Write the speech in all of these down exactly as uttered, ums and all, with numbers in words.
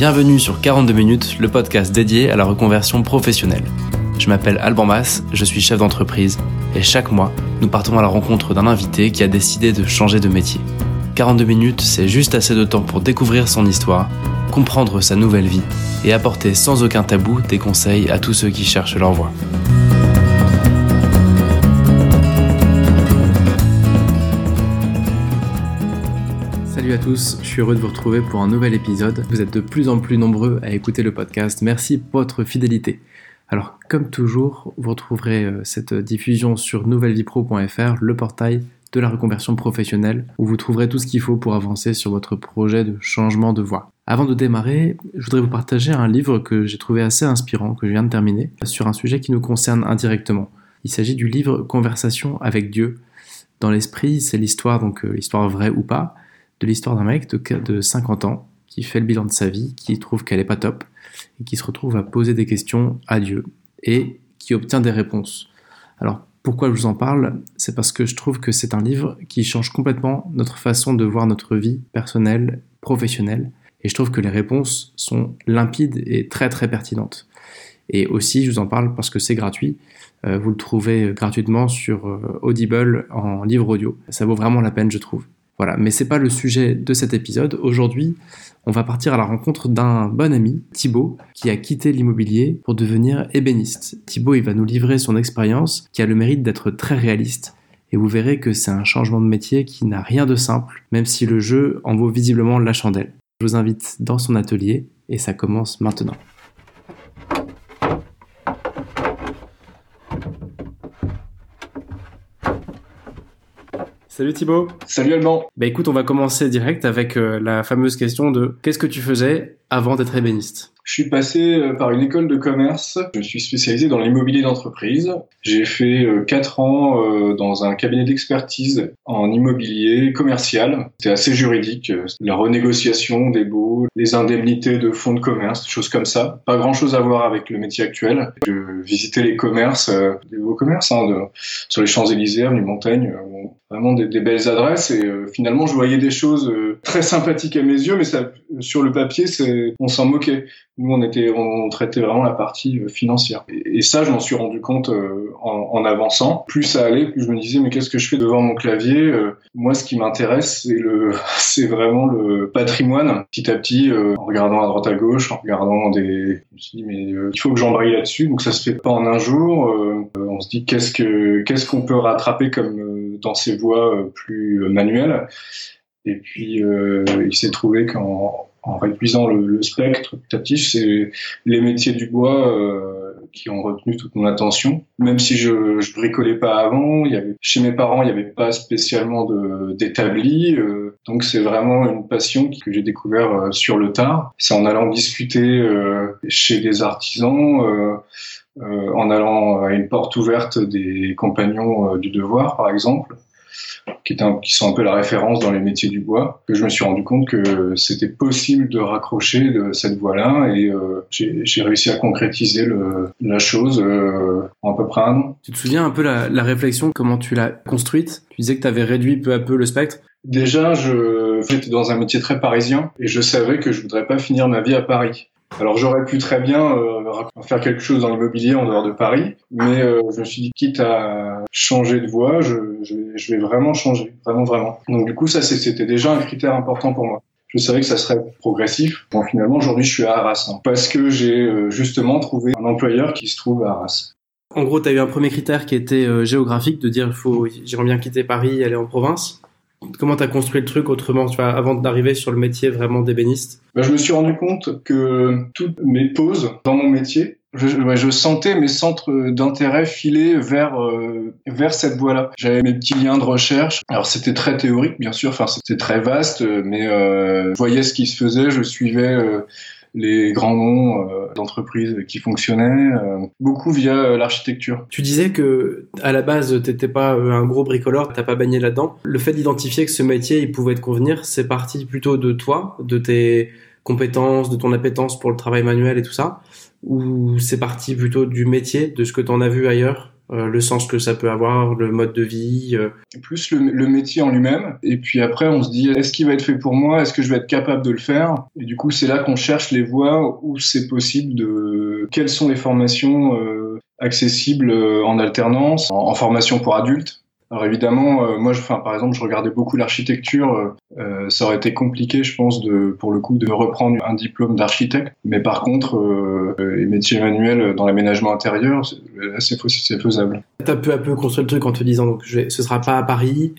Bienvenue sur quarante-deux minutes, le podcast dédié à la reconversion professionnelle. Je m'appelle Alban Mas, je suis chef d'entreprise et chaque mois, nous partons à la rencontre d'un invité qui a décidé de changer de métier. quarante-deux minutes, c'est juste assez de temps pour découvrir son histoire, comprendre sa nouvelle vie et apporter sans aucun tabou des conseils à tous ceux qui cherchent leur voie. Salut à tous, je suis heureux de vous retrouver pour un nouvel épisode. Vous êtes de plus en plus nombreux à écouter le podcast, merci pour votre fidélité. Alors comme toujours, vous retrouverez cette diffusion sur nouvelle vie pro point f r, le portail de la reconversion professionnelle, où vous trouverez tout ce qu'il faut pour avancer sur votre projet de changement de voie. Avant de démarrer, je voudrais vous partager un livre que j'ai trouvé assez inspirant, que je viens de terminer, sur un sujet qui nous concerne indirectement. Il s'agit du livre « Conversation avec Dieu ». Dans l'esprit, c'est l'histoire, donc l'histoire vraie ou pas, de l'histoire d'un mec de cinquante ans qui fait le bilan de sa vie, qui trouve qu'elle n'est pas top, et qui se retrouve à poser des questions à Dieu, et qui obtient des réponses. Alors, pourquoi je vous en parle ? C'est parce que je trouve que c'est un livre qui change complètement notre façon de voir notre vie personnelle, professionnelle, et je trouve que les réponses sont limpides et très très pertinentes. Et aussi, je vous en parle parce que c'est gratuit. Euh, vous le trouvez gratuitement sur euh, Audible en livre audio. Ça vaut vraiment la peine, je trouve. Voilà, mais c'est pas le sujet de cet épisode. Aujourd'hui, on va partir à la rencontre d'un bon ami, Thibaut, qui a quitté l'immobilier pour devenir ébéniste. Thibaut, il va nous livrer son expérience, qui a le mérite d'être très réaliste. Et vous verrez que c'est un changement de métier qui n'a rien de simple, même si le jeu en vaut visiblement la chandelle. Je vous invite dans son atelier, et ça commence maintenant. Salut Thibaut. Salut Alban. Bah écoute, on va commencer direct avec euh, la fameuse question de qu'est-ce que tu faisais avant d'être ébéniste ? Je suis passé euh, par une école de commerce. Je suis spécialisé dans l'immobilier d'entreprise. J'ai fait euh, quatre ans euh, dans un cabinet d'expertise en immobilier commercial. C'était assez juridique. La renégociation des baux, les indemnités de fonds de commerce, des choses comme ça. Pas grand-chose à voir avec le métier actuel. Je visitais les commerces, euh, des beaux commerces, hein, de, sur les Champs-Élysées, rue Montaigne, euh, bon, vraiment des, des belles adresses. Et euh, finalement, je voyais des choses euh, très sympathiques à mes yeux, mais ça, sur le papier, c'est on s'en moquait. Nous, on, était, on traitait vraiment la partie financière. Et, et ça, je m'en suis rendu compte euh, en, en avançant. Plus ça allait, plus je me disais, mais qu'est-ce que je fais devant mon clavier ? euh, Moi, ce qui m'intéresse, c'est, le, c'est vraiment le patrimoine. Petit à petit, euh, en regardant à droite à gauche, en regardant des... Je me suis dit, mais euh, il faut que j'embraye là-dessus. Donc, ça se fait pas en un jour. Euh, on se dit, qu'est-ce, que, qu'est-ce qu'on peut rattraper comme euh, dans ces voies euh, plus euh, manuelles ? Et puis, euh, il s'est trouvé qu'en... en réduisant le, le spectre petit à petit, c'est les métiers du bois euh, qui ont retenu toute mon attention. Même si je, je bricolais pas avant, il y avait, chez mes parents, il n'y avait pas spécialement de, d'établi. Euh, donc c'est vraiment une passion que j'ai découvert euh, sur le tard. C'est en allant discuter euh, chez des artisans, euh, euh, en allant à une porte ouverte des compagnons euh, du devoir, par exemple. Qui, est un, qui sont un peu la référence dans les métiers du bois, que je me suis rendu compte que c'était possible de raccrocher de cette voie-là et euh, j'ai, j'ai réussi à concrétiser le, la chose euh, en à peu près un an. Tu te souviens un peu la, la réflexion, comment tu l'as construite ? Tu disais que tu avais réduit peu à peu le spectre ? Déjà, je, j'étais dans un métier très parisien et je savais que je ne voudrais pas finir ma vie à Paris. Alors j'aurais pu très bien euh, faire quelque chose dans l'immobilier en dehors de Paris, mais euh, je me suis dit quitte à changer de voie, je, je, je vais vraiment changer, vraiment vraiment. Donc du coup ça c'était déjà un critère important pour moi. Je savais que ça serait progressif. Bon finalement aujourd'hui je suis à Arras hein, parce que j'ai euh, justement trouvé un employeur qui se trouve à Arras. En gros t'as eu un premier critère qui était euh, géographique, de dire faut j'aimerais bien quitter Paris, aller en province. Comment t'as construit le truc autrement, tu vois, avant d'arriver sur le métier vraiment d'ébéniste ? Ben, je me suis rendu compte que toutes mes pauses dans mon métier, je, ouais, je sentais mes centres d'intérêt filer vers euh, vers cette voie-là. J'avais mes petits liens de recherche. Alors c'était très théorique, bien sûr. Enfin c'était très vaste, mais euh, je voyais ce qui se faisait, je suivais. Euh, les grands noms euh, d'entreprises qui fonctionnaient, euh, beaucoup via euh, l'architecture. Tu disais que à la base, t'étais pas euh, un gros bricoleur, t'as pas baigné là-dedans. Le fait d'identifier que ce métier, il pouvait te convenir, c'est parti plutôt de toi, de tes compétences, de ton appétence pour le travail manuel et tout ça, ou c'est parti plutôt du métier, de ce que t'en as vu ailleurs ? euh, le sens que ça peut avoir, le mode de vie. Euh. Plus le, le métier en lui-même. Et puis après, on se dit, est-ce qu'il va être fait pour moi? Est-ce que je vais être capable de le faire? Et du coup, c'est là qu'on cherche les voies où c'est possible de... Quelles sont les formations euh, accessibles euh, en alternance, en, en formation pour adultes? Alors évidemment, euh, moi, je, enfin, par exemple, je regardais beaucoup l'architecture. Euh, ça aurait été compliqué, je pense, de, pour le coup, de reprendre un diplôme d'architecte. Mais par contre, euh, les métiers manuels dans l'aménagement intérieur, c'est, là, c'est, c'est faisable. T'as peu à peu construit le truc en te disant, donc, je vais, ce sera pas à Paris.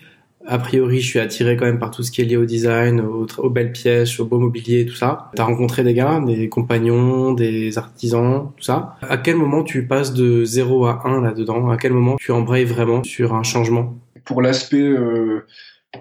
A priori, je suis attiré quand même par tout ce qui est lié au design, aux, aux belles pièces, au beau mobilier, tout ça. T'as rencontré des gars, des compagnons, des artisans, tout ça. À quel moment tu passes de zéro à un là-dedans? À quel moment tu embrayes vraiment sur un changement? Pour l'aspect, euh,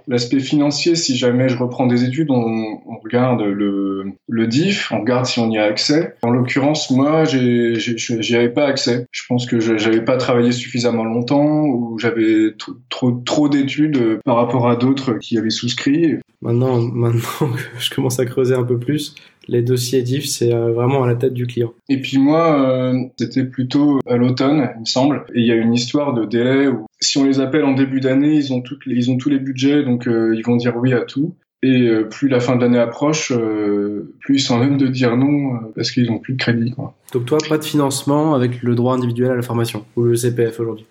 l'aspect financier, si jamais je reprends des études, on, on regarde le, le D I F, on regarde si on y a accès. En l'occurrence, moi, j'ai, j'ai, j'y avais pas accès. Je pense que je, j'avais pas travaillé suffisamment longtemps ou j'avais t- trop, trop d'études par rapport à d'autres qui avaient souscrit. Maintenant, maintenant que je commence à creuser un peu plus, les dossiers D I F, c'est vraiment à la tête du client. Et puis moi, euh, c'était plutôt à l'automne, il me semble. Et il y a une histoire de délai où si on les appelle en début d'année, ils ont, toutes les, ils ont tous les budgets, donc euh, ils vont dire oui à tout. Et euh, plus la fin de l'année approche, euh, plus ils sont en même de dire non euh, parce qu'ils n'ont plus de crédit, quoi. Donc toi, pas de financement avec le droit individuel à la formation ou le C P F aujourd'hui?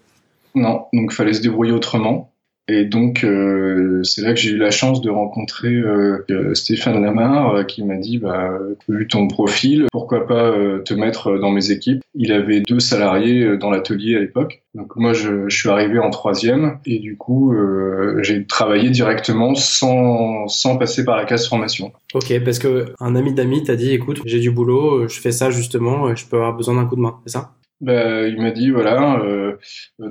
Non, donc il fallait se débrouiller autrement. Et donc, euh, c'est là que j'ai eu la chance de rencontrer euh, Stéphane Lamar euh, qui m'a dit, bah, vu ton profil, pourquoi pas euh, te mettre dans mes équipes. Il avait deux salariés dans l'atelier à l'époque. Donc moi, je, je suis arrivé en troisième et du coup, euh, j'ai travaillé directement sans, sans passer par la case formation. Ok, parce qu'un ami d'amis t'a dit, écoute, j'ai du boulot, je fais ça justement, je peux avoir besoin d'un coup de main, c'est ça? Bah, il m'a dit, voilà, euh,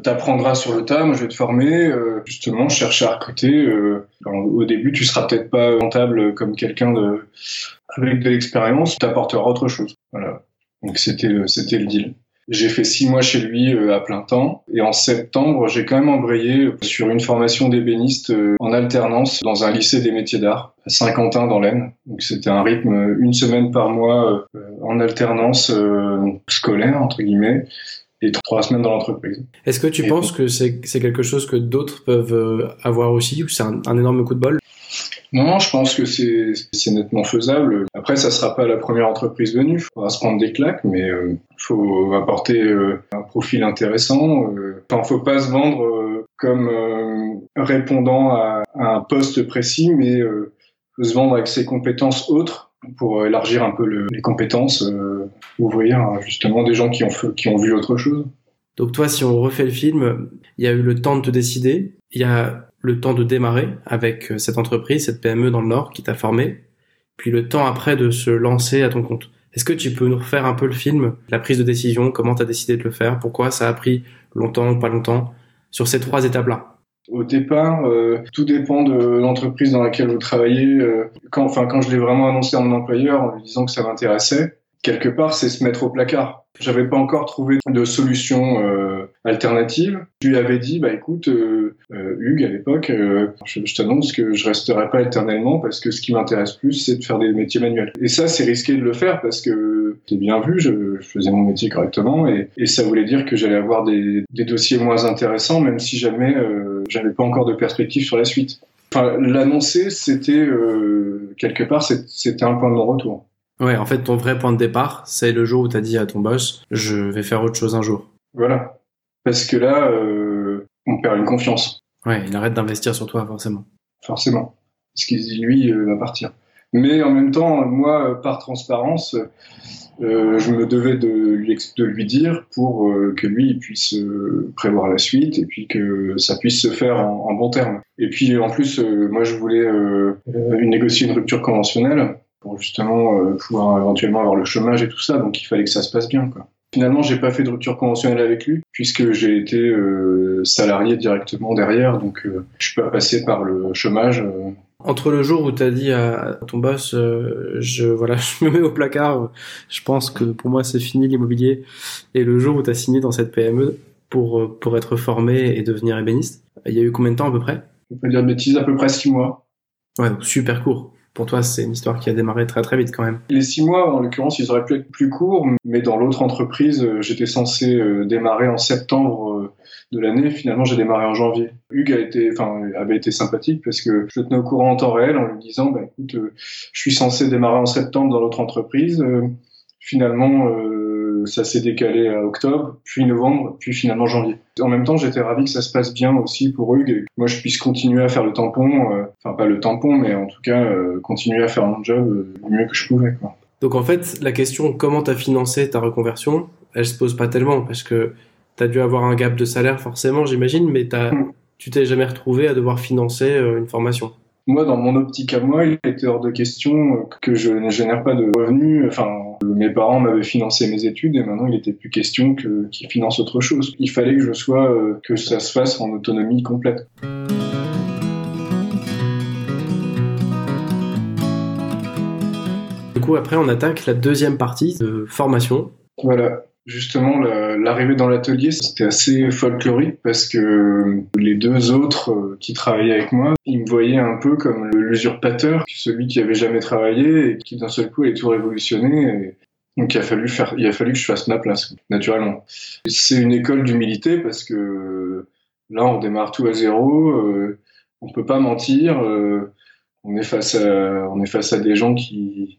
t'apprendras sur le tas, moi je vais te former. Euh, justement, je cherchais à recruter. Euh, au début, tu seras peut-être pas rentable comme quelqu'un de, avec de l'expérience, t'apporteras autre chose. Voilà. Donc c'était, c'était le deal. J'ai fait six mois chez lui euh, à plein temps. Et en septembre, j'ai quand même embrayé sur une formation d'ébéniste euh, en alternance dans un lycée des métiers d'art à Saint-Quentin dans l'Aisne. Donc c'était un rythme une semaine par mois euh, en alternance euh, scolaire, entre guillemets, et trois semaines dans l'entreprise. Est-ce que tu et penses donc, que c'est, c'est quelque chose que d'autres peuvent avoir aussi, ou c'est un, un énorme coup de bol? Non, non, je pense que c'est, c'est nettement faisable. Après, ça sera pas la première entreprise venue. Il faudra se prendre des claques, mais il euh, faut apporter euh, un profil intéressant. Euh. Enfin, faut pas se vendre euh, comme euh, répondant à, à un poste précis, mais euh, faut se vendre avec ses compétences autres pour élargir un peu le, les compétences, euh, ouvrir justement des gens qui ont, fait, qui ont vu autre chose. Donc toi, si on refait le film, il y a eu le temps de te décider, il y a le temps de démarrer avec cette entreprise, cette P M E dans le Nord qui t'a formé, puis le temps après de se lancer à ton compte. Est-ce que tu peux nous refaire un peu le film, la prise de décision, comment t'as décidé de le faire, pourquoi ça a pris longtemps ou pas longtemps, sur ces trois étapes-là? Au départ, euh, tout dépend de l'entreprise dans laquelle vous travaillez. Euh, quand, enfin, quand je l'ai vraiment annoncé à mon employeur en lui disant que ça m'intéressait, quelque part, c'est se mettre au placard. J'avais pas encore trouvé de solution euh, alternative. Je lui avais dit, bah écoute, euh, euh, Hugues, à l'époque, euh, je, je t'annonce que je resterai pas éternellement parce que ce qui m'intéresse plus, c'est de faire des métiers manuels. Et ça, c'est risqué de le faire parce que c'est bien vu, je, je faisais mon métier correctement et, et ça voulait dire que j'allais avoir des, des dossiers moins intéressants, même si jamais euh, j'avais pas encore de perspective sur la suite. Enfin, l'annoncer, c'était euh, quelque part, c'était un point de non-retour. Ouais, en fait, ton vrai point de départ, c'est le jour où t'as dit à ton boss, je vais faire autre chose un jour. Voilà. Parce que là, euh, on perd une confiance. Ouais, il arrête d'investir sur toi, forcément. Forcément. Parce qu'il dit, lui, euh, va partir. Mais en même temps, moi, par transparence, euh, je me devais de lui, de lui dire pour euh, que lui il puisse euh, prévoir la suite et puis que ça puisse se faire en, en bon terme. Et puis, en plus, euh, moi, je voulais euh, euh, négocier une rupture conventionnelle pour justement euh, pouvoir éventuellement avoir le chômage et tout ça, donc il fallait que ça se passe bien, quoi. Finalement, j'ai pas fait de rupture conventionnelle avec lui, puisque j'ai été euh, salarié directement derrière, donc euh, je suis pas passé par le chômage. Euh. Entre le jour où t'as dit à ton boss, euh, je voilà, je me mets au placard, je pense que pour moi c'est fini l'immobilier, et le jour où t'as signé dans cette P M E pour pour être formé et devenir ébéniste, il y a eu combien de temps à peu près? Je peux dire de bêtises, à peu près six mois. Ouais, donc super court. Pour toi, c'est une histoire qui a démarré très très vite quand même. Les six mois, en l'occurrence, ils auraient pu être plus courts, mais dans l'autre entreprise, j'étais censé démarrer en septembre de, de l'année. Finalement, j'ai démarré en janvier. Hugues a été, enfin, avait été sympathique parce que je le tenais au courant en temps réel en lui disant, bah, écoute, euh, je suis censé démarrer en septembre dans l'autre entreprise. Euh, finalement, euh, ça s'est décalé à octobre, puis novembre, puis finalement janvier. En même temps, j'étais ravi que ça se passe bien aussi pour Hugues et que moi, je puisse continuer à faire le tampon. Euh, enfin, pas le tampon, mais en tout cas, euh, continuer à faire mon job euh, le mieux que je pouvais, quoi. Donc en fait, la question comment t'as financé ta reconversion, elle se pose pas tellement parce que t'as dû avoir un gap de salaire forcément, j'imagine, mais t'as, tu t'es jamais retrouvé à devoir financer une formation. Moi, dans mon optique à moi, il était hors de question que je ne génère pas de revenus. Enfin, mes parents m'avaient financé mes études et maintenant, il n'était plus question que, qu'ils financent autre chose. Il fallait que je sois, que ça se fasse en autonomie complète. Après, on attaque la deuxième partie de formation. Voilà, justement, la, l'arrivée dans l'atelier, c'était assez folklorique parce que les deux autres qui travaillaient avec moi, ils me voyaient un peu comme l'usurpateur, celui qui n'avait jamais travaillé et qui d'un seul coup allait tout révolutionner. Et donc, il a fallu faire, il a fallu que je fasse ma place, naturellement. C'est une école d'humilité parce que là, on démarre tout à zéro, euh, on ne peut pas mentir. Euh, On est face à, on est face à des gens qui,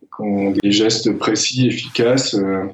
qui ont des gestes précis, efficaces, euh,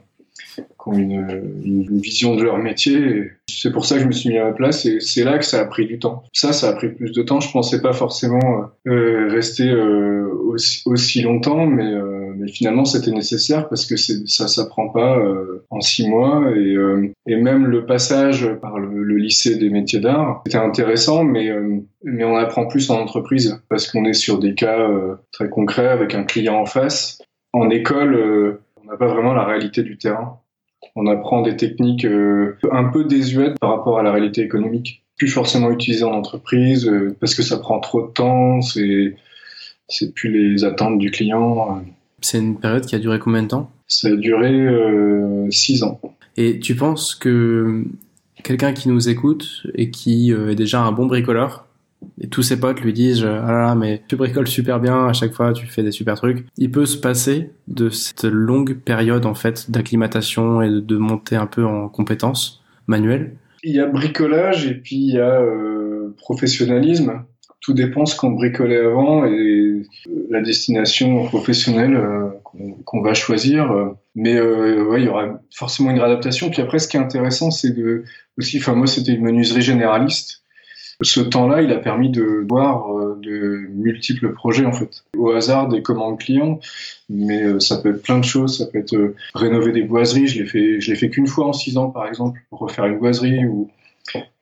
qui ont une, une vision de leur métier. C'est pour ça que je me suis mis à ma place et c'est là que ça a pris du temps. Ça, ça a pris plus de temps. Je pensais pas forcément euh, rester euh, aussi, aussi longtemps, mais, euh, mais finalement, c'était nécessaire parce que c'est, ça s'apprend pas euh, en six mois. Et, euh, et même le passage par le, le lycée des métiers d'art, c'était intéressant, mais... Euh, mais on apprend plus en entreprise parce qu'on est sur des cas euh, très concrets avec un client en face. En école, euh, on n'a pas vraiment la réalité du terrain. On apprend des techniques euh, un peu désuètes par rapport à la réalité économique, plus forcément utilisées en entreprise euh, parce que ça prend trop de temps, c'est, c'est plus les attentes du client. Euh. C'est une période qui a duré combien de temps ? Ça a duré euh, six ans. Et tu penses que quelqu'un qui nous écoute et qui euh, est déjà un bon bricoleur, et tous ses potes lui disent « Ah là là, mais tu bricoles super bien, à chaque fois tu fais des super trucs », il peut se passer de cette longue période en fait d'acclimatation et de montée un peu en compétences manuelles. Il y a bricolage et puis il y a euh, professionnalisme. Tout dépend ce qu'on bricolait avant et la destination professionnelle euh, qu'on, qu'on va choisir. Mais euh, ouais, il y aura forcément une réadaptation. Puis après, ce qui est intéressant, c'est de aussi. Enfin, moi, c'était une menuiserie généraliste. Ce temps-là, il a permis de voir de multiples projets, en fait, au hasard des commandes clients, mais ça peut être plein de choses. Ça peut être rénover des boiseries. Je l'ai fait, je l'ai fait qu'une fois en six ans, par exemple, pour refaire une boiserie ou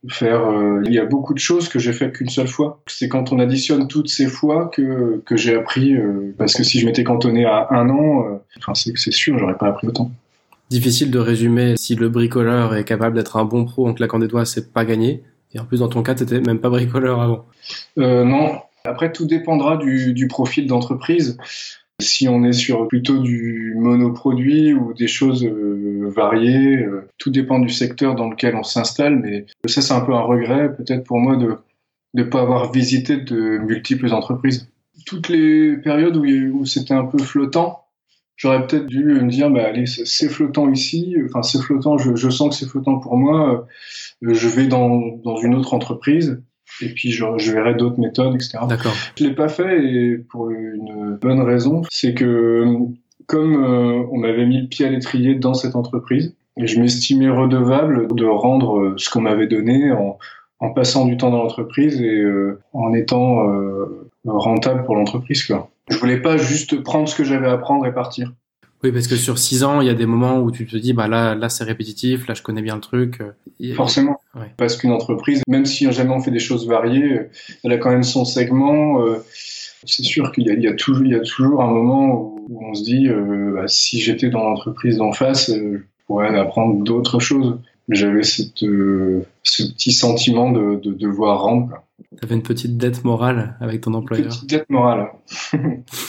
faire. Euh, il y a beaucoup de choses que j'ai faites qu'une seule fois. C'est quand on additionne toutes ces fois que que j'ai appris. Euh, parce que si je m'étais cantonné à un an, euh, enfin, c'est, c'est sûr, j'aurais pas appris autant. Difficile de résumer. Si le bricoleur est capable d'être un bon pro en claquant des doigts, c'est pas gagné. Et en plus, dans ton cas, tu n'étais même pas bricoleur avant. Euh, non. Après, tout dépendra du, du profil d'entreprise. Si on est sur plutôt du monoproduit ou des choses euh, variées, euh, tout dépend du secteur dans lequel on s'installe. Mais ça, c'est un peu un regret, peut-être pour moi, de ne pas avoir visité de multiples entreprises. Toutes les périodes où, où c'était un peu flottant, j'aurais peut-être dû me dire, bah, allez, c'est flottant ici, enfin, c'est flottant, je, je sens que c'est flottant pour moi, je vais dans, dans une autre entreprise, et puis je, je verrai d'autres méthodes, et cetera. D'accord. Je l'ai pas fait, et pour une bonne raison, c'est que, comme euh, on m'avait mis le pied à l'étrier dans cette entreprise, et je m'estimais redevable de rendre ce qu'on m'avait donné en, en passant du temps dans l'entreprise et euh, en étant euh, rentable pour l'entreprise, quoi. Je voulais pas juste prendre ce que j'avais à prendre et partir. Oui, parce que sur six ans, il y a des moments où tu te dis, bah là, là c'est répétitif, là, je connais bien le truc. Et... Forcément. Ouais. Parce qu'une entreprise, même si jamais on fait des choses variées, elle a quand même son segment. C'est sûr qu'il y a, il y a, toujours, il y a toujours un moment où on se dit, euh, bah, si j'étais dans l'entreprise d'en face, je pourrais apprendre d'autres choses. J'avais cette, euh, ce petit sentiment de, de devoir rendre, quoi. T'avais une petite dette morale avec ton employeur. Une petite dette morale.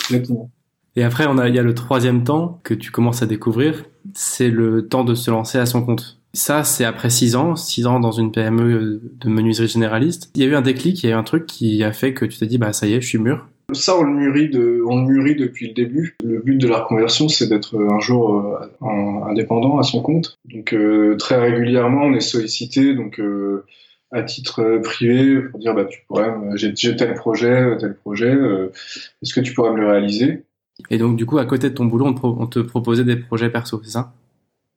Exactement. Et après, on a, il y a le troisième temps que tu commences à découvrir, c'est le temps de se lancer à son compte. Ça, c'est après six ans, six ans dans une P M E de menuiserie généraliste. Il y a eu un déclic, il y a eu un truc qui a fait que tu t'es dit, bah ça y est, je suis mûr, Ça, on le mûrit, de, on le mûrit depuis le début. Le but de la reconversion, c'est d'être un jour euh, indépendant à son compte. Donc euh, très régulièrement, on est sollicité donc, euh, à titre privé pour dire bah, tu pourrais, j'ai, j'ai tel projet, tel projet, euh, est-ce que tu pourrais me le réaliser ? Et donc, du coup, à côté de ton boulot, on te, pro- on te proposait des projets perso, c'est ça ?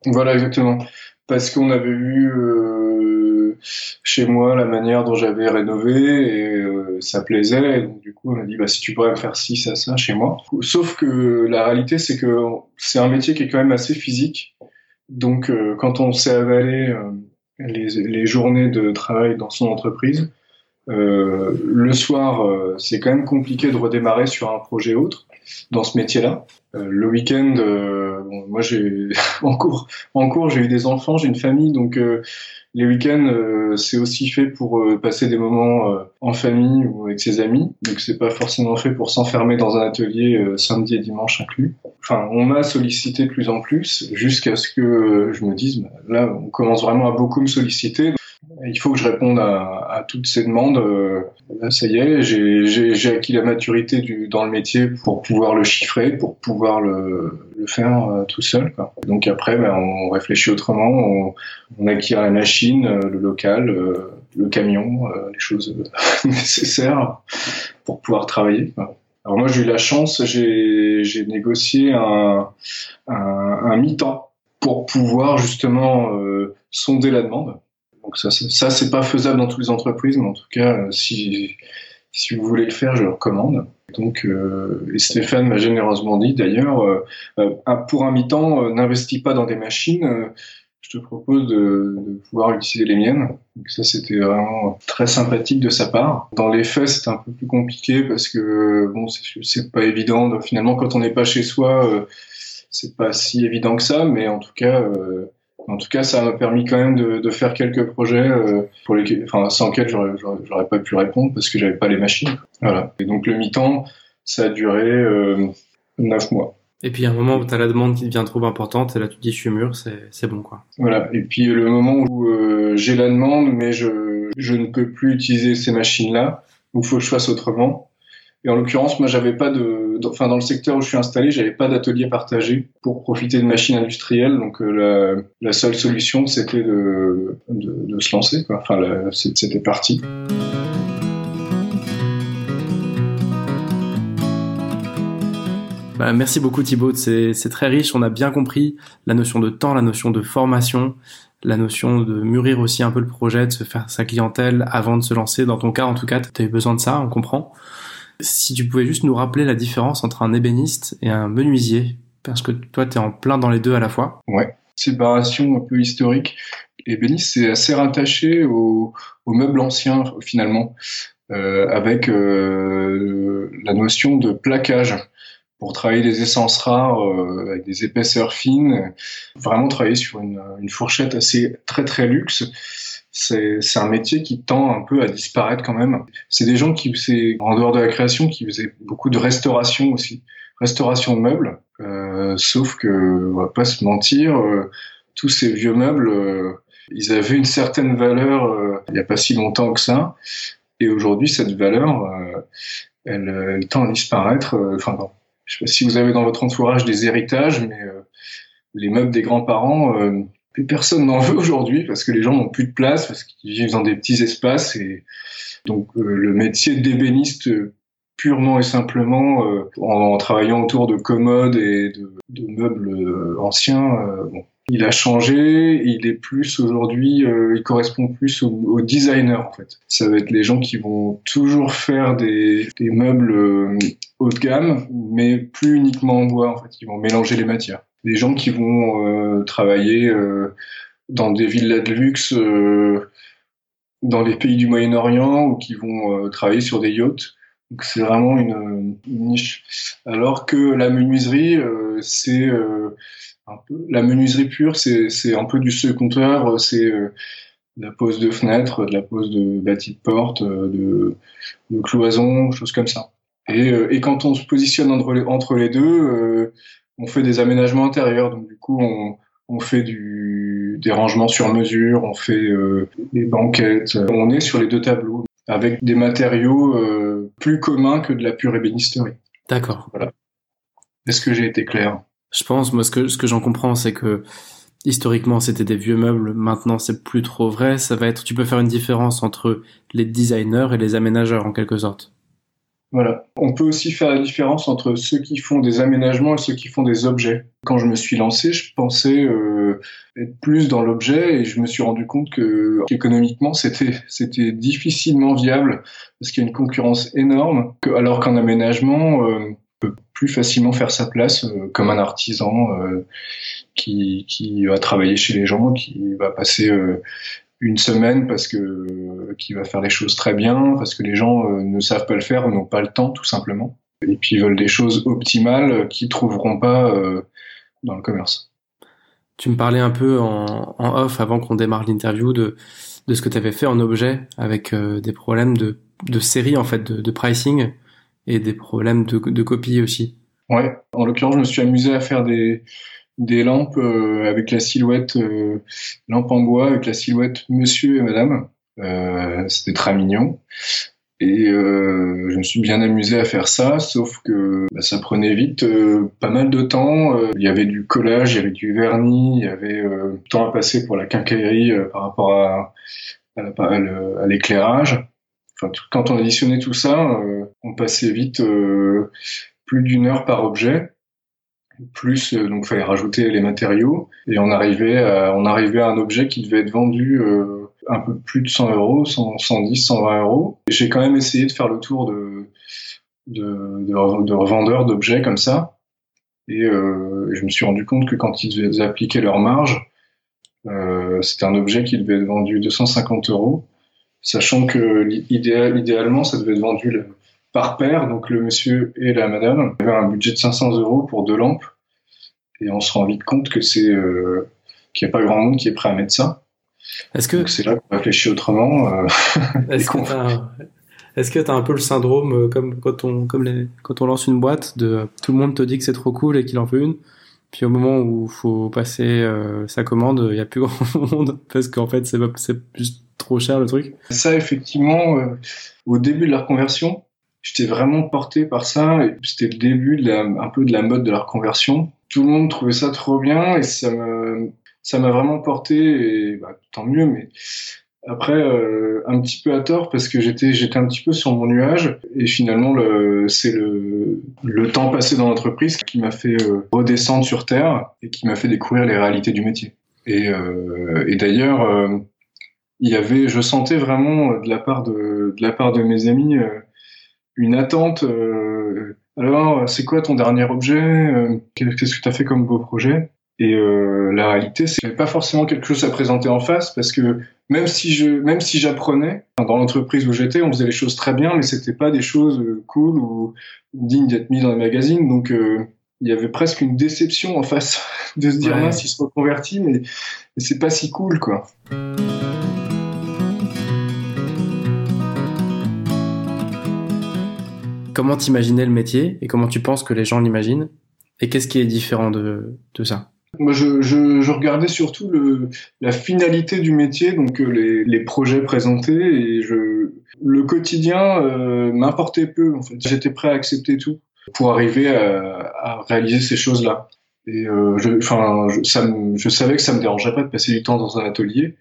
Voilà, exactement. Parce qu'on avait eu... Euh, chez moi la manière dont j'avais rénové et euh, ça plaisait et donc du coup on a dit bah si tu pourrais me faire ci ça ça chez moi, sauf que la réalité c'est que c'est un métier qui est quand même assez physique donc euh, quand on s'est avalé euh, les, les journées de travail dans son entreprise euh, le soir euh, c'est quand même compliqué de redémarrer sur un projet autre dans ce métier là euh, le week-end euh, bon, moi j'ai en cours en cours j'ai eu des enfants, j'ai une famille donc euh, les week-ends, euh, c'est aussi fait pour euh, passer des moments euh, en famille ou avec ses amis. Donc, c'est pas forcément fait pour s'enfermer dans un atelier euh, samedi et dimanche inclus. Enfin, on m'a sollicité de plus en plus jusqu'à ce que euh, je me dise, bah, là, on commence vraiment à beaucoup me solliciter. Il faut que je réponde à, à toutes ces demandes. Euh, là, ça y est, j'ai, j'ai, j'ai acquis la maturité du, dans le métier pour pouvoir le chiffrer, pour pouvoir le, le faire euh, tout seul, quoi. Donc après, ben, on réfléchit autrement, on, on acquiert la machine, le local, le camion, les choses nécessaires pour pouvoir travailler. Alors moi, j'ai eu la chance, j'ai, j'ai négocié un, un, un mi-temps pour pouvoir justement euh, sonder la demande. Donc ça, ça, ça, c'est pas faisable dans toutes les entreprises, mais en tout cas, si, si vous voulez le faire, je le recommande. Donc, euh, et Stéphane m'a généreusement dit, d'ailleurs, euh, pour un mi-temps, euh, n'investis pas dans des machines, euh, je te propose de, de pouvoir utiliser les miennes. Donc ça, c'était vraiment très sympathique de sa part. Dans les faits, c'était un peu plus compliqué parce que bon, c'est, c'est pas évident. Donc, finalement, quand on n'est pas chez soi, euh, c'est pas si évident que ça. Mais en tout cas, euh, en tout cas, ça m'a permis quand même de, de faire quelques projets euh, pour lesquels, enfin, sans lesquels j'aurais, j'aurais, j'aurais pas pu répondre parce que j'avais pas les machines. Voilà. Et donc le mi-temps, ça a duré euh, neuf mois. Et puis, il y a un moment où tu as la demande qui devient trop importante, et là, tu te dis, je suis mûr, c'est, c'est bon, quoi. Voilà. Et puis, le moment où euh, j'ai la demande, mais je, je ne peux plus utiliser ces machines-là, il faut que je fasse autrement. Et en l'occurrence, moi, j'avais pas de, enfin, dans, dans le secteur où je suis installé, j'avais pas d'atelier partagé pour profiter de machines industrielles. Donc, euh, la, la seule solution, c'était de, de, de se lancer, quoi. Enfin, la, c'était parti. Merci beaucoup Thibaut, c'est, c'est très riche, on a bien compris la notion de temps, la notion de formation, la notion de mûrir aussi un peu le projet, de se faire sa clientèle avant de se lancer. Dans ton cas, en tout cas, tu as eu besoin de ça, on comprend. Si tu pouvais juste nous rappeler la différence entre un ébéniste et un menuisier, parce que toi, tu es en plein dans les deux à la fois. Ouais, séparation un peu historique. L'ébéniste, c'est assez rattaché aux au meubles anciens, finalement, euh, avec euh, la notion de plaquage. Pour travailler des essences rares euh, avec des épaisseurs fines, vraiment travailler sur une, une fourchette assez très très luxe. C'est, c'est un métier qui tend un peu à disparaître quand même. C'est des gens qui, c'est, en dehors de la création, qui faisaient beaucoup de restauration aussi, restauration de meubles. Euh, sauf que, on va pas se mentir, euh, tous ces vieux meubles, euh, ils avaient une certaine valeur euh, il y a pas si longtemps que ça. Et aujourd'hui, cette valeur, euh, elle, elle tend à disparaître. Euh, enfin, non. Je sais pas si vous avez dans votre entourage des héritages, mais euh, les meubles des grands-parents, euh, plus personne n'en veut aujourd'hui parce que les gens n'ont plus de place, parce qu'ils vivent dans des petits espaces. Et donc euh, le métier d'ébéniste, euh, purement et simplement, euh, en, en travaillant autour de commodes et de, de meubles euh, anciens, euh, bon, il a changé. Il est plus aujourd'hui, euh, il correspond plus aux au designers en fait. Ça va être les gens qui vont toujours faire des, des meubles euh, haut de gamme, mais plus uniquement en bois. En fait, ils vont mélanger les matières. Les gens qui vont euh, travailler euh, dans des villas de luxe, euh, dans les pays du Moyen-Orient, ou qui vont euh, travailler sur des yachts. Donc c'est vraiment une, une niche. Alors que la menuiserie, euh, c'est euh, un peu la menuiserie pure, c'est, c'est un peu du second œuvre, c'est euh, de la pose de fenêtre, de la pose de bâtis de porte, de, de cloisons, choses comme ça. Et, et quand on se positionne entre les, entre les deux, euh, on fait des aménagements intérieurs. Donc du coup, on, on fait du, des rangements sur mesure, on fait euh, des banquettes. On est sur les deux tableaux. avec des matériaux euh, plus communs que de la pure ébénisterie. D'accord. Voilà. Est-ce que j'ai été clair ? Je pense, moi, ce que, ce que j'en comprends, c'est que historiquement, c'était des vieux meubles. Maintenant, c'est plus trop vrai. Ça va être, tu peux faire une différence entre les designers et les aménageurs, en quelque sorte. Voilà. On peut aussi faire la différence entre ceux qui font des aménagements et ceux qui font des objets. Quand je me suis lancé, je pensais euh, être plus dans l'objet et je me suis rendu compte que économiquement, c'était c'était difficilement viable parce qu'il y a une concurrence énorme. Que, alors qu'en aménagement, euh, on peut plus facilement faire sa place euh, comme un artisan euh, qui qui va travailler chez les gens, qui va passer euh, une semaine parce que euh, qui va faire les choses très bien, parce que les gens euh, ne savent pas le faire ou n'ont pas le temps tout simplement, et puis ils veulent des choses optimales euh, qu'ils trouveront pas euh, dans le commerce. Tu me parlais un peu en, en off avant qu'on démarre l'interview de de ce que tu avais fait en objet avec euh, des problèmes de de série en fait, de, de pricing et des problèmes de de copie aussi. Ouais, en l'occurrence, je me suis amusé à faire des des lampes euh, avec la silhouette euh, lampe en bois avec la silhouette monsieur et madame, euh, c'était très mignon et euh, je me suis bien amusé à faire ça, sauf que bah, ça prenait vite euh, pas mal de temps, il euh, y avait du collage, il y avait du vernis, il y avait euh, du temps à passer pour la quincaillerie euh, par rapport à, à, à, à l'éclairage, enfin, tout, quand on additionnait tout ça euh, on passait vite euh, plus d'une heure par objet. Plus, donc, fallait rajouter les matériaux et on arrivait à, on arrivait à un objet qui devait être vendu euh, un peu plus de cent euros, cent, cent dix, cent vingt euros. Et j'ai quand même essayé de faire le tour de de, de, de revendeurs d'objets comme ça et euh, je me suis rendu compte que quand ils appliquaient leur marge, euh, c'était un objet qui devait être vendu deux cent cinquante euros, sachant que idéal, idéalement ça devait être vendu le, par paire, donc le monsieur et la madame avaient un budget de cinq cents euros pour deux lampes, et on se rend vite compte que c'est euh, qu'il n'y a pas grand monde qui est prêt à mettre ça. Est-ce que donc c'est là qu'on réfléchit autrement euh, Est-ce que t'as, est-ce que t'as un peu le syndrome euh, comme quand on comme les, quand on lance une boîte de euh, tout le monde te dit que c'est trop cool et qu'il en veut une, puis au moment où faut passer euh, sa commande, il n'y a plus grand monde parce qu'en fait c'est c'est juste trop cher le truc. Ça effectivement euh, au début de la reconversion. J'étais vraiment porté par ça, et c'était le début de la, un peu de la mode de la reconversion. Tout le monde trouvait ça trop bien, et ça m'a, ça m'a vraiment porté, et bah, tant mieux, mais après, euh, un petit peu à tort, parce que j'étais, j'étais un petit peu sur mon nuage, et finalement, le, c'est le, le temps passé dans l'entreprise qui m'a fait euh, redescendre sur terre, et qui m'a fait découvrir les réalités du métier. Et, euh, et d'ailleurs, euh, il y avait, je sentais vraiment de la part de, de la part de mes amis, euh, une attente, euh, alors c'est quoi ton dernier objet, qu'est-ce que tu as fait comme beau projet ? Et euh, la réalité, c'est que j'avais pas forcément quelque chose à présenter en face, parce que même si je, même si j'apprenais, dans l'entreprise où j'étais, on faisait les choses très bien, mais c'était pas des choses cool ou dignes d'être mises dans les magazines, donc euh, il y avait presque une déception en face de se dire ouais. Mince, il se reconvertit, mais, mais c'est pas si cool, quoi. Comment t'imaginais le métier et comment tu penses que les gens l'imaginent et qu'est-ce qui est différent de, de ça ? Moi, je, je, je regardais surtout le, la finalité du métier, donc les, les projets présentés et je, le quotidien euh, m'importait peu. En fait, j'étais prêt à accepter tout pour arriver à, à réaliser ces choses-là. Et euh, je, enfin, je, ça me, je savais que ça me dérangeait pas de passer du temps dans un atelier.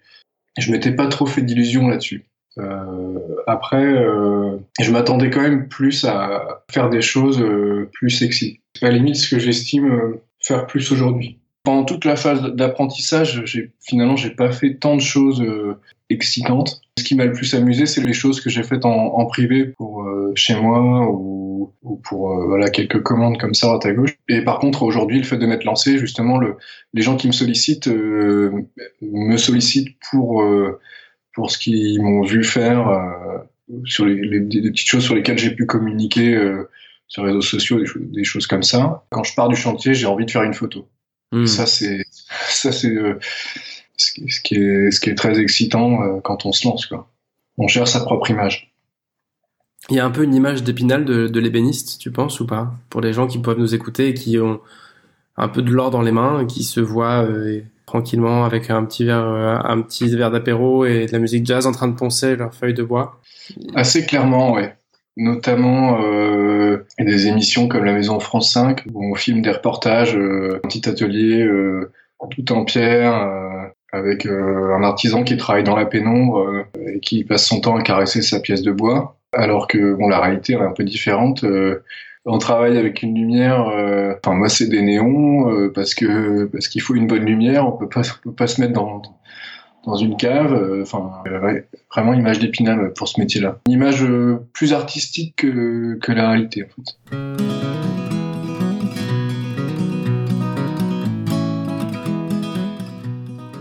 Je m'étais pas trop fait d'illusions là-dessus. Euh, après, euh, je m'attendais quand même plus à faire des choses euh, plus sexy. C'est à la limite ce que j'estime euh, faire plus aujourd'hui. Pendant toute la phase d'apprentissage, j'ai, finalement, j'ai pas fait tant de choses euh, excitantes. Ce qui m'a le plus amusé, c'est les choses que j'ai faites en, en privé pour euh, chez moi ou, ou pour euh, voilà quelques commandes comme ça à ta gauche. Et par contre, aujourd'hui, le fait de m'être lancé, justement, le, les gens qui me sollicitent euh, me sollicitent pour euh, pour ce qu'ils m'ont vu faire, euh, sur les, les, les petites choses sur lesquelles j'ai pu communiquer euh, sur les réseaux sociaux, des, cho- des choses comme ça. Quand je pars du chantier, j'ai envie de faire une photo. Mmh. Ça, c'est, ça, c'est euh, ce, qui, ce, qui est, ce qui est très excitant euh, quand on se lance, quoi. On gère sa propre image. Il y a un peu une image d'Épinal de, de l'ébéniste, tu penses, ou pas ? Pour les gens qui peuvent nous écouter et qui ont un peu de l'or dans les mains, qui se voient... Euh, tranquillement avec un petit verre, un petit verre d'apéro et de la musique jazz en train de poncer leurs feuilles de bois. Assez clairement, ouais. Notamment euh, des émissions comme La Maison France cinq où on filme des reportages, euh, un petit atelier euh, tout en pierre euh, avec euh, un artisan qui travaille dans la pénombre euh, et qui passe son temps à caresser sa pièce de bois. Alors que bon, la réalité elle est un peu différente. Euh, on travaille avec une lumière. Euh, enfin moi c'est des néons euh, parce que parce qu'il faut une bonne lumière. On peut pas on peut pas se mettre dans dans une cave, enfin euh, euh, vraiment image d'Épinal pour ce métier-là. Une image euh, plus artistique que, que la réalité en fait.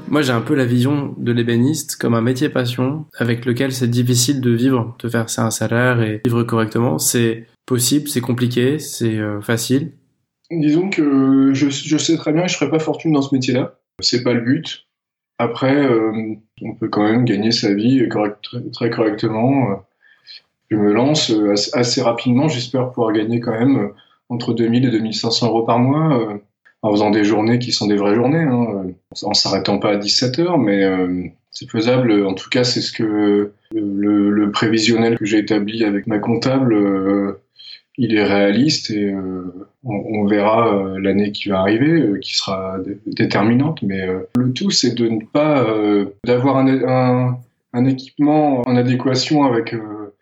Moi j'ai un peu la vision de l'ébéniste comme un métier passion avec lequel c'est difficile de vivre, de faire ça un salaire et vivre correctement. C'est possible, c'est compliqué, c'est euh, facile. Disons que je, je sais très bien que je ferai pas fortune dans ce métier-là. C'est pas le but. Après, euh, on peut quand même gagner sa vie correct, très, très correctement. Je me lance assez rapidement. J'espère pouvoir gagner quand même entre deux mille et deux mille cinq cents euros par mois, euh, en faisant des journées qui sont des vraies journées, hein, en s'arrêtant pas à dix-sept heures. Mais euh, c'est faisable. En tout cas, c'est ce que le, le prévisionnel que j'ai établi avec ma comptable, euh, il est réaliste et euh, on, on verra euh, l'année qui va arriver, euh, qui sera d- déterminante. Mais euh, le tout, c'est de ne pas euh, d'avoir un, un, un équipement en adéquation avec euh,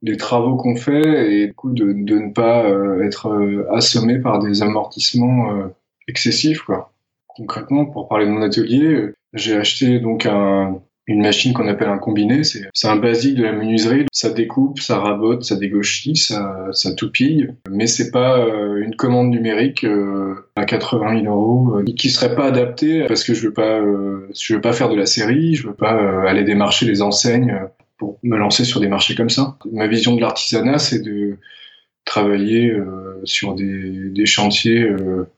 les travaux qu'on fait et du coup de, de ne pas euh, être euh, assommé par des amortissements euh, excessifs, quoi. Concrètement, pour parler de mon atelier, euh, j'ai acheté donc un Une machine qu'on appelle un combiné, c'est, c'est un basique de la menuiserie. Ça découpe, ça rabote, ça dégauchit, ça, ça toupille. Mais c'est pas euh, une commande numérique euh, à quatre-vingt mille euros euh, qui serait pas adaptée parce que je veux pas, euh, je veux pas faire de la série, je veux pas euh, aller démarcher les enseignes pour me lancer sur des marchés comme ça. Ma vision de l'artisanat, c'est de travailler euh, sur des, des chantiers euh,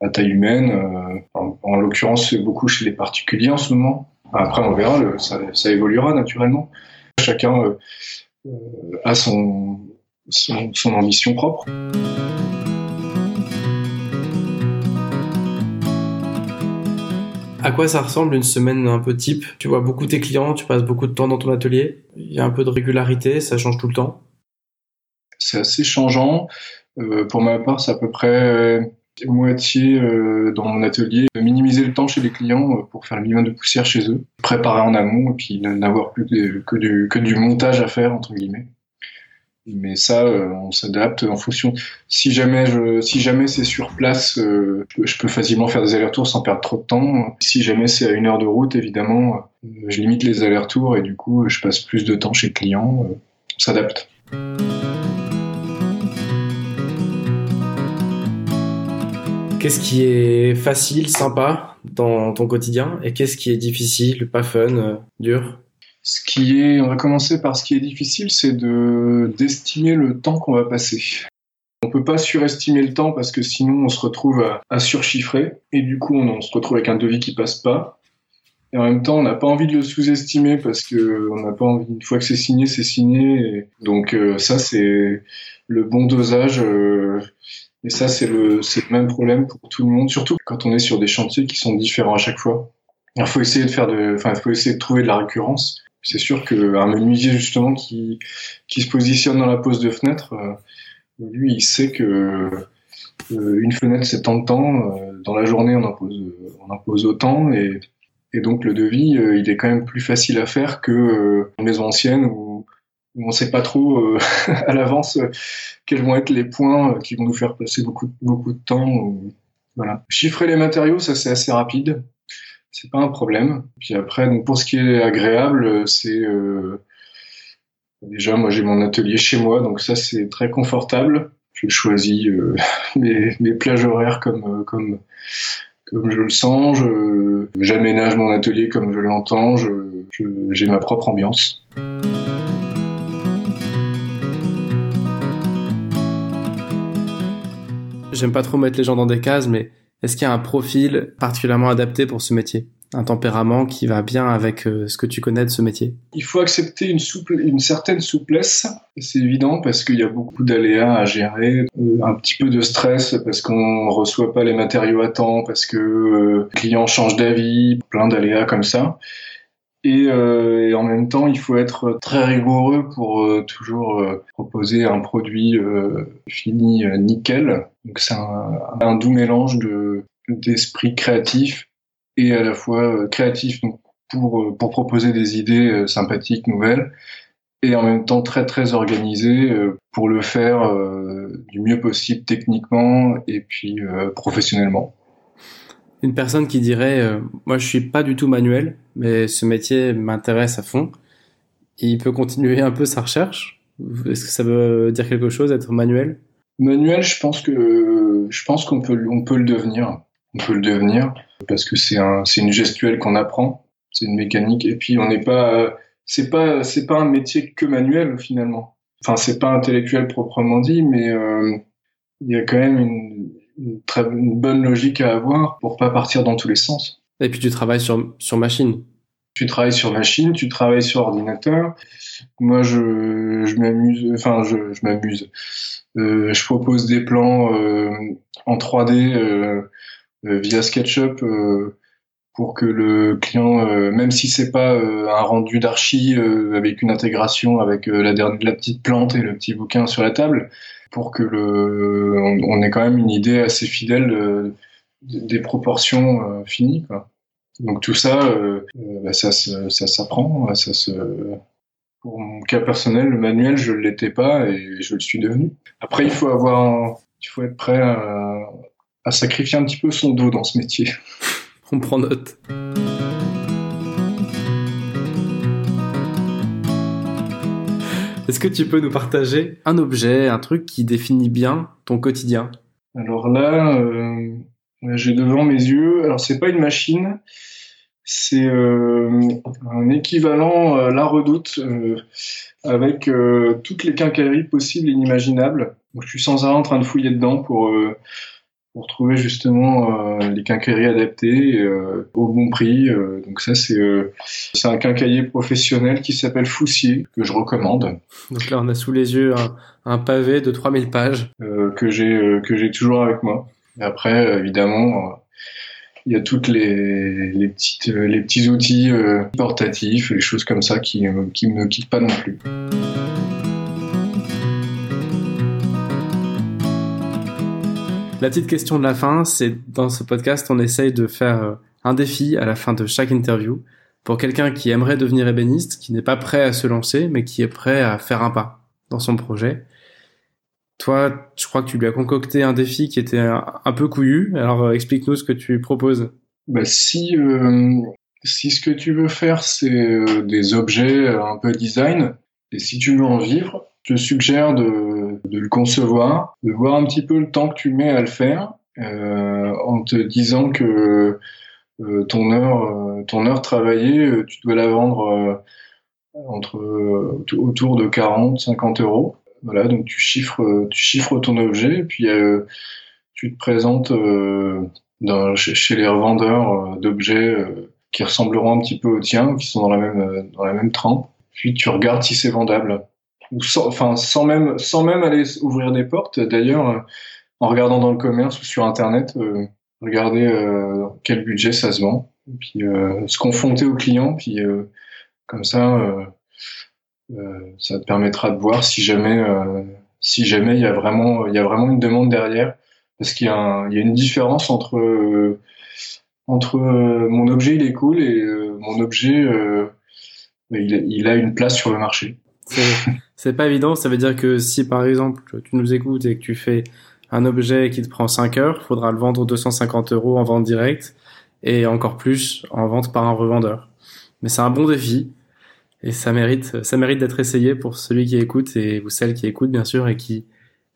à taille humaine. Euh, en, en l'occurrence, beaucoup chez les particuliers en ce moment. Après, on verra, le, ça, ça évoluera naturellement. Chacun euh, euh, a son, son, son ambition propre. À quoi ça ressemble une semaine un peu type ? Tu vois beaucoup tes clients, tu passes beaucoup de temps dans ton atelier. Il y a un peu de régularité, ça change tout le temps ? C'est assez changeant. Euh, pour ma part, c'est à peu près... Euh, moitié euh, dans mon atelier, de minimiser le temps chez les clients euh, pour faire le minimum de poussière chez eux, préparer en amont et puis n'avoir plus de, que, du, que du montage à faire entre guillemets. Mais ça, euh, on s'adapte en fonction. Si jamais, je, si jamais c'est sur place, euh, je, peux, je peux facilement faire des allers-retours sans perdre trop de temps. Si jamais c'est à une heure de route, évidemment, euh, je limite les allers-retours et du coup, je passe plus de temps chez le client. Euh, on s'adapte. Qu'est-ce qui est facile, sympa dans ton quotidien et qu'est-ce qui est difficile, pas fun, euh, dur ? Ce qui est, on va commencer par ce qui est difficile, c'est de d'estimer le temps qu'on va passer. On peut pas surestimer le temps parce que sinon on se retrouve à, à surchiffrer et du coup on, on se retrouve avec un devis qui passe pas. Et en même temps, on n'a pas envie de le sous-estimer parce que on n'a pas envie. Une fois que c'est signé, c'est signé. Et donc euh, ça, c'est le bon dosage. Euh, Et ça, c'est le, c'est le même problème pour tout le monde, surtout quand on est sur des chantiers qui sont différents à chaque fois. Il faut essayer de faire de, enfin, il faut essayer de trouver de la récurrence. C'est sûr qu'un menuisier, justement, qui, qui se positionne dans la pose de fenêtre, euh, lui, il sait que, euh, une fenêtre, c'est tant de temps, euh, dans la journée, on en pose, on en pose autant, et, et donc, le devis, euh, il est quand même plus facile à faire que, euh, une maison ancienne où, on ne sait pas trop euh, à l'avance euh, quels vont être les points euh, qui vont nous faire passer beaucoup, beaucoup de temps. Euh, voilà. Chiffrer les matériaux, ça c'est assez rapide, c'est pas un problème. Puis après, donc pour ce qui est agréable, c'est euh, déjà moi j'ai mon atelier chez moi, donc ça c'est très confortable. Je choisis euh, mes, mes plages horaires comme euh, comme comme je le sens. Je, j'aménage mon atelier comme je l'entends. Je, je, j'ai ma propre ambiance. J'aime pas trop mettre les gens dans des cases, mais est-ce qu'il y a un profil particulièrement adapté pour ce métier ? un tempérament qui va bien avec euh, ce que tu connais de ce métier. Il faut accepter une, souple, une certaine souplesse, c'est évident, parce qu'il y a beaucoup d'aléas à gérer, euh, un petit peu de stress parce qu'on ne reçoit pas les matériaux à temps, parce que euh, le client change d'avis, plein d'aléas comme ça. Et, euh, et en même temps, il faut être très rigoureux pour euh, toujours euh, proposer un produit euh, fini euh, nickel. Donc c'est un, un doux mélange de, d'esprit créatif et à la fois euh, créatif donc pour, euh, pour proposer des idées euh, sympathiques, nouvelles, et en même temps très très organisé euh, pour le faire euh, du mieux possible techniquement et puis euh, professionnellement. Une personne qui dirait euh, « moi je suis pas du tout manuel, mais ce métier m'intéresse à fond », il peut continuer un peu sa recherche. Est-ce que ça veut dire quelque chose, être manuel ? Manuel, je pense que je pense qu'on peut on peut le devenir. On peut le devenir parce que c'est un c'est une gestuelle qu'on apprend, c'est une mécanique, et puis on n'est pas c'est pas c'est pas un métier que manuel finalement. Enfin, c'est pas intellectuel proprement dit, mais euh, il y a quand même une Une, très, une bonne logique à avoir pour pas partir dans tous les sens. Et puis tu travailles sur, sur machine. Tu travailles sur machine, tu travailles sur ordinateur. Moi, je, je m'amuse, enfin, je, je m'amuse. Euh, je propose des plans euh, en trois D euh, euh, via SketchUp euh, pour que le client, euh, même si c'est pas euh, un rendu d'archi euh, avec une intégration avec euh, la, dernière, la petite plante et le petit bouquin sur la table, pour que le, on, on ait quand même une idée assez fidèle de, de, des proportions euh, finies, quoi. Donc tout ça, euh, bah, ça, se, ça s'apprend. Ça se... Pour mon cas personnel, le manuel, je ne l'étais pas et je le suis devenu. Après, il faut avoir, un, il faut être prêt à, à sacrifier un petit peu son dos dans ce métier. On prend note. Est-ce que tu peux nous partager un objet, un truc qui définit bien ton quotidien ? Alors là, euh, j'ai devant mes yeux, alors c'est pas une machine, c'est euh, un équivalent à La Redoute euh, avec euh, toutes les quincailleries possibles et inimaginables. Donc, je suis sans arrêt en train de fouiller dedans pour, euh, pour trouver justement euh, les quincailleries adaptées euh, au bon prix. Euh, donc ça, c'est... Euh, C'est un quincaillier professionnel qui s'appelle Foussier, que je recommande. Donc là, on a sous les yeux un, un pavé de trois mille pages. Euh, que j'ai, euh, que j'ai toujours avec moi. Et après, évidemment, il euh, y a toutes les, les, petites, euh, les petits outils euh, portatifs, les choses comme ça qui ne qui me quittent pas non plus. La petite question de la fin, c'est dans ce podcast, on essaye de faire un défi à la fin de chaque interview. Pour quelqu'un qui aimerait devenir ébéniste, qui n'est pas prêt à se lancer, mais qui est prêt à faire un pas dans son projet. Toi, je crois que tu lui as concocté un défi qui était un peu couillu. Alors, explique-nous ce que tu proposes. Bah, si, euh, si ce que tu veux faire, c'est des objets un peu design, et si tu veux en vivre, je te suggère de, de le concevoir, de voir un petit peu le temps que tu mets à le faire, euh, en te disant que... Euh, ton heure, euh, ton heure travaillée, euh, tu dois la vendre euh, entre euh, t- autour de quarante, cinquante euros. Voilà, donc tu chiffres, euh, tu chiffres ton objet, et puis euh, tu te présentes euh, dans, chez, chez les revendeurs euh, d'objets euh, qui ressembleront un petit peu aux tiens, qui sont dans la même, euh, dans la même trempe. Puis tu regardes si c'est vendable, ou sans, enfin sans même, sans même aller ouvrir des portes. D'ailleurs, euh, en regardant dans le commerce ou sur Internet. Euh, Regarder euh, quel budget ça se vend, puis euh, se confronter au client, puis euh, comme ça, euh, euh, ça te permettra de voir si jamais, euh, si jamais il y a vraiment, il y a vraiment une demande derrière, parce qu'il y a, un, il y a une différence entre euh, entre euh, mon objet il est cool et euh, mon objet euh, il, il a une place sur le marché. C'est, c'est pas évident, ça veut dire que si par exemple tu nous écoutes et que tu fais un objet qui te prend cinq heures, il faudra le vendre deux cent cinquante euros en vente directe et encore plus en vente par un revendeur. Mais c'est un bon défi et ça mérite, ça mérite d'être essayé pour celui qui écoute et ou celle qui écoute bien sûr et qui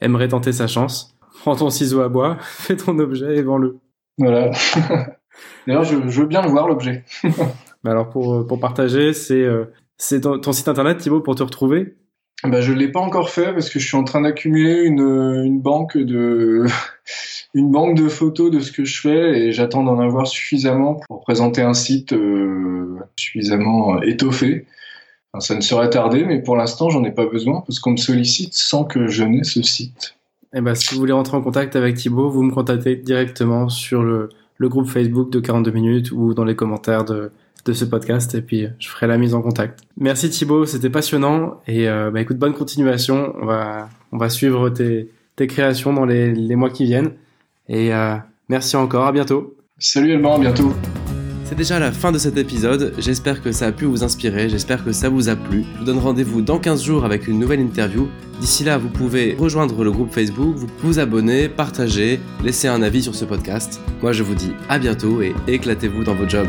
aimerait tenter sa chance. Prends ton ciseau à bois, fais ton objet et vends-le. Voilà. D'ailleurs, je, je veux bien le voir l'objet. Alors pour, pour partager, c'est, c'est ton, ton site internet, Thibaut, pour te retrouver. Bah, je ne l'ai pas encore fait parce que je suis en train d'accumuler une, une, banque de, une banque de photos de ce que je fais et j'attends d'en avoir suffisamment pour présenter un site euh, suffisamment étoffé. Enfin, ça ne serait tardé, mais pour l'instant, j'en ai pas besoin parce qu'on me sollicite sans que je n'aie ce site. Eh ben, si vous voulez rentrer en contact avec Thibaut, vous me contactez directement sur le, le groupe Facebook de quarante-deux minutes ou dans les commentaires de... de ce podcast et puis je ferai la mise en contact. Merci Thibaut, c'était passionnant et euh, bah écoute, bonne continuation, on va on va suivre tes tes créations dans les les mois qui viennent et euh, merci encore, à bientôt. Salut Alban, à bientôt. C'est déjà la fin de cet épisode, j'espère que ça a pu vous inspirer, j'espère que ça vous a plu. Je vous donne rendez-vous dans quinze jours avec une nouvelle interview. D'ici là, vous pouvez rejoindre le groupe Facebook, vous vous abonner, partager, laisser un avis sur ce podcast. Moi je vous dis à bientôt et éclatez-vous dans vos jobs.